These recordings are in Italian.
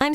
I'm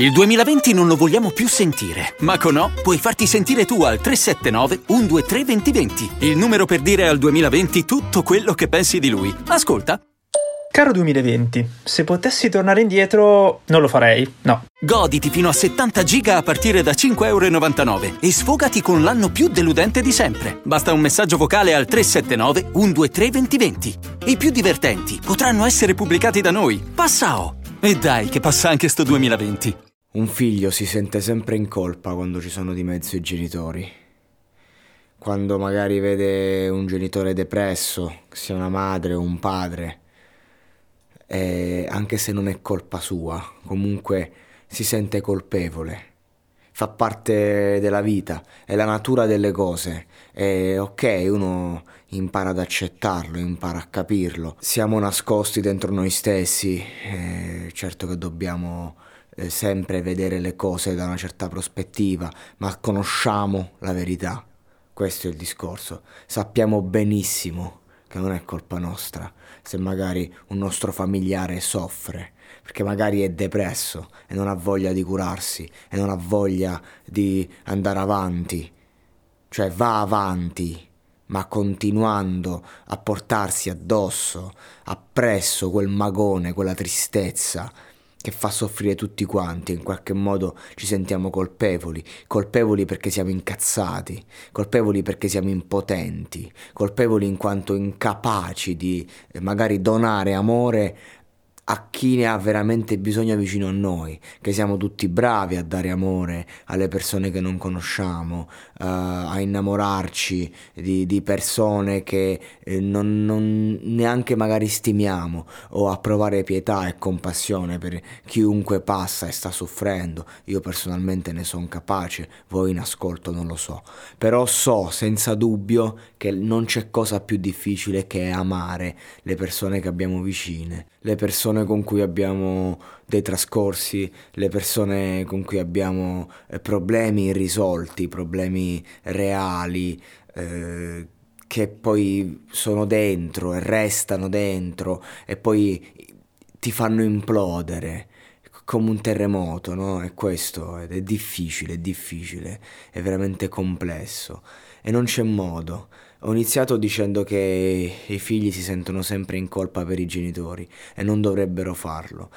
Il 2020 non lo vogliamo più sentire, ma con O puoi farti sentire tu al 379 123 2020, il numero per dire al 2020 tutto quello che pensi di lui. Ascolta. Caro 2020, se potessi tornare indietro non lo farei, no. Goditi fino a 70 giga a partire da €5,99 e sfogati con l'anno più deludente di sempre. Basta un messaggio vocale al 379 123 2020. I più divertenti potranno essere pubblicati da noi. Passa O! E dai, che passa anche sto 2020. Un figlio si sente sempre in colpa quando ci sono di mezzo i genitori. Quando magari vede un genitore depresso, sia una madre o un padre, e anche se non è colpa sua, comunque si sente colpevole. Fa parte della vita, è la natura delle cose. E ok, uno impara ad accettarlo, impara a capirlo. Siamo nascosti dentro noi stessi, certo che dobbiamo sempre vedere le cose da una certa prospettiva, ma conosciamo la verità. Questo è il discorso. Sappiamo benissimo che non è colpa nostra se magari un nostro familiare soffre, perché magari è depresso e non ha voglia di curarsi e non ha voglia di andare avanti. Cioè va avanti, ma continuando a portarsi addosso, appresso quel magone, quella tristezza che fa soffrire tutti quanti. In qualche modo ci sentiamo colpevoli, colpevoli perché siamo incazzati, colpevoli perché siamo impotenti, colpevoli in quanto incapaci di magari donare amore a chi ne ha veramente bisogno vicino a noi, che siamo tutti bravi a dare amore alle persone che non conosciamo, a innamorarci di persone che non neanche magari stimiamo, o a provare pietà e compassione per chiunque passa e sta soffrendo. Io personalmente ne sono capace, voi in ascolto non lo so, però so senza dubbio che non c'è cosa più difficile che amare le persone che abbiamo vicine, le persone con cui abbiamo dei trascorsi, le persone con cui abbiamo problemi irrisolti, problemi reali che poi sono dentro e restano dentro e poi ti fanno implodere come un terremoto, no? È questo, ed è difficile, è veramente complesso e non c'è modo. Ho iniziato dicendo che i figli si sentono sempre in colpa per i genitori e non dovrebbero farlo.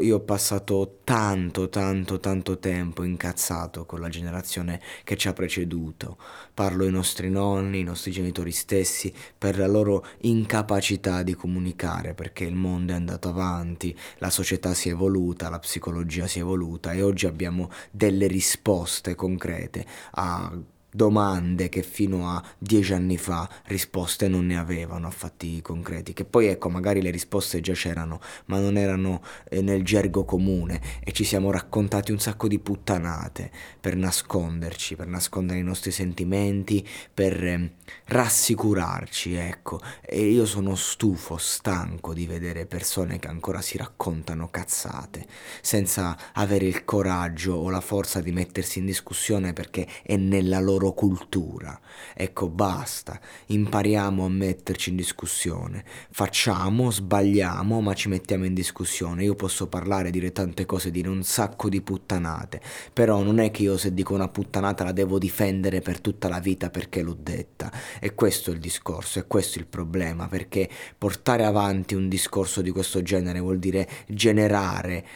Io ho passato tanto tempo incazzato con la generazione che ci ha preceduto. Parlo ai nostri nonni, ai nostri genitori stessi, per la loro incapacità di comunicare, perché il mondo è andato avanti, la società si è evoluta, la psicologia si è evoluta e oggi abbiamo delle risposte concrete a domande che fino a 10 anni fa risposte non ne avevano, a fatti concreti, che poi ecco magari le risposte già c'erano ma non erano nel gergo comune, e ci siamo raccontati un sacco di puttanate per nasconderci, per nascondere i nostri sentimenti, per rassicurarci, ecco. E io sono stanco di vedere persone che ancora si raccontano cazzate senza avere il coraggio o la forza di mettersi in discussione, perché è nella loro cultura. Ecco, basta, impariamo a metterci in discussione. Facciamo, sbagliamo, ma ci mettiamo in discussione. Io posso parlare, dire tante cose, dire un sacco di puttanate, però non è che io se dico una puttanata la devo difendere per tutta la vita perché l'ho detta. E questo è il discorso, e questo è il problema, perché portare avanti un discorso di questo genere vuol dire generare,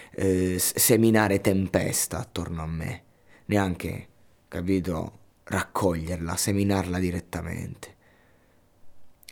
seminare tempesta attorno a me. Neanche, capito? Raccoglierla, seminarla direttamente.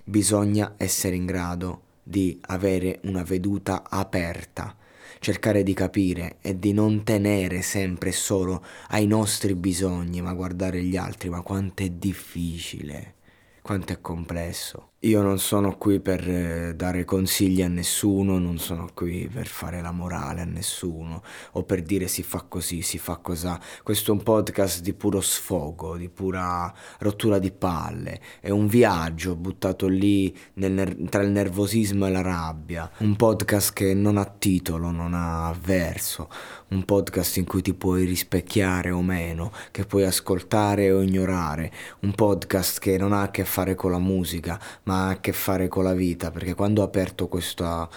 Bisogna essere in grado di avere una veduta aperta, cercare di capire e di non tenere sempre solo ai nostri bisogni, ma guardare gli altri, ma quanto è difficile, quanto è complesso. Io non sono qui per dare consigli a nessuno, non sono qui per fare la morale a nessuno o per dire si fa così, si fa cosà. Questo è un podcast di puro sfogo, di pura rottura di palle, è un viaggio buttato lì tra il nervosismo e la rabbia, un podcast che non ha titolo, non ha verso, un podcast in cui ti puoi rispecchiare o meno, che puoi ascoltare o ignorare, un podcast che non ha a che fare con la musica ma ha a che fare con la vita, perché quando ho aperto questa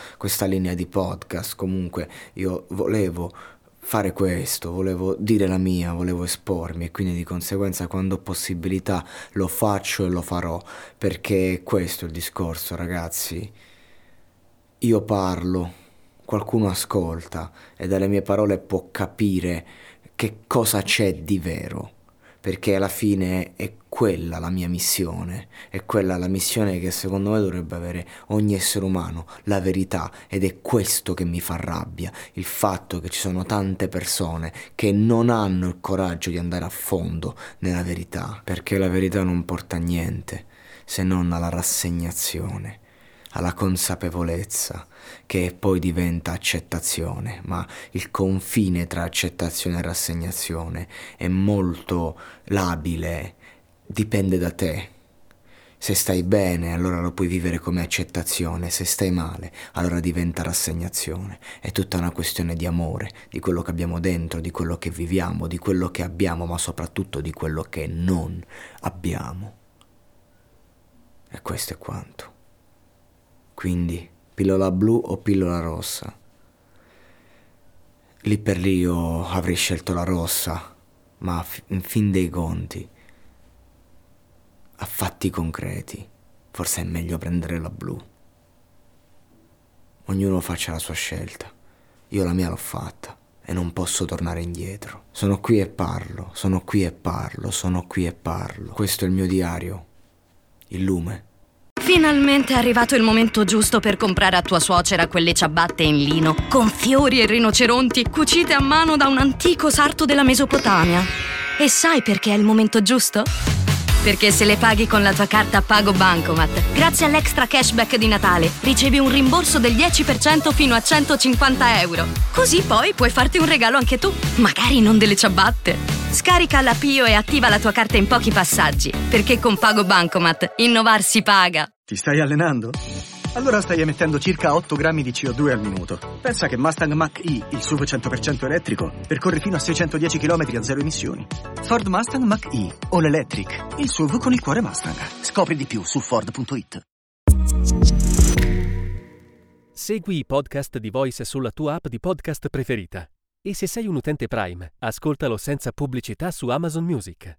linea di podcast comunque io volevo fare questo, volevo dire la mia, volevo espormi, e quindi di conseguenza quando ho possibilità lo faccio e lo farò, perché questo è il discorso, ragazzi. Io parlo, qualcuno ascolta e dalle mie parole può capire che cosa c'è di vero, perché alla fine è quella la mia missione, è quella la missione che secondo me dovrebbe avere ogni essere umano, la verità, ed è questo che mi fa rabbia, il fatto che ci sono tante persone che non hanno il coraggio di andare a fondo nella verità, perché la verità non porta a niente se non alla rassegnazione, alla consapevolezza che poi diventa accettazione, ma il confine tra accettazione e rassegnazione è molto labile, dipende da te. Se stai bene allora lo puoi vivere come accettazione, se stai male allora diventa rassegnazione. È tutta una questione di amore, di quello che abbiamo dentro, di quello che viviamo, di quello che abbiamo, ma soprattutto di quello che non abbiamo. E questo è quanto. Quindi, pillola blu o pillola rossa? Lì per lì io avrei scelto la rossa, ma in fin dei conti, a fatti concreti, forse è meglio prendere la blu. Ognuno faccia la sua scelta. Io la mia l'ho fatta e non posso tornare indietro. Sono qui e parlo, sono qui e parlo, sono qui e parlo. Questo è il mio diario, il lume. Finalmente è arrivato il momento giusto per comprare a tua suocera quelle ciabatte in lino con fiori e rinoceronti cucite a mano da un antico sarto della Mesopotamia. E sai perché è il momento giusto? Perché se le paghi con la tua carta Pago Bancomat, grazie all'extra cashback di Natale, ricevi un rimborso del 10% fino a 150 euro. Così poi puoi farti un regalo anche tu, magari non delle ciabatte. Scarica la Pio e attiva la tua carta in pochi passaggi, perché con Pago Bancomat innovar si paga. Ti stai allenando? Allora stai emettendo circa 8 grammi di CO2 al minuto. Pensa che Mustang Mach-E, il SUV 100% elettrico, percorre fino a 610 km a zero emissioni. Ford Mustang Mach-E, All Electric, il SUV con il cuore Mustang. Scopri di più su Ford.it. Segui i podcast di Voice sulla tua app di podcast preferita. E se sei un utente Prime, ascoltalo senza pubblicità su Amazon Music.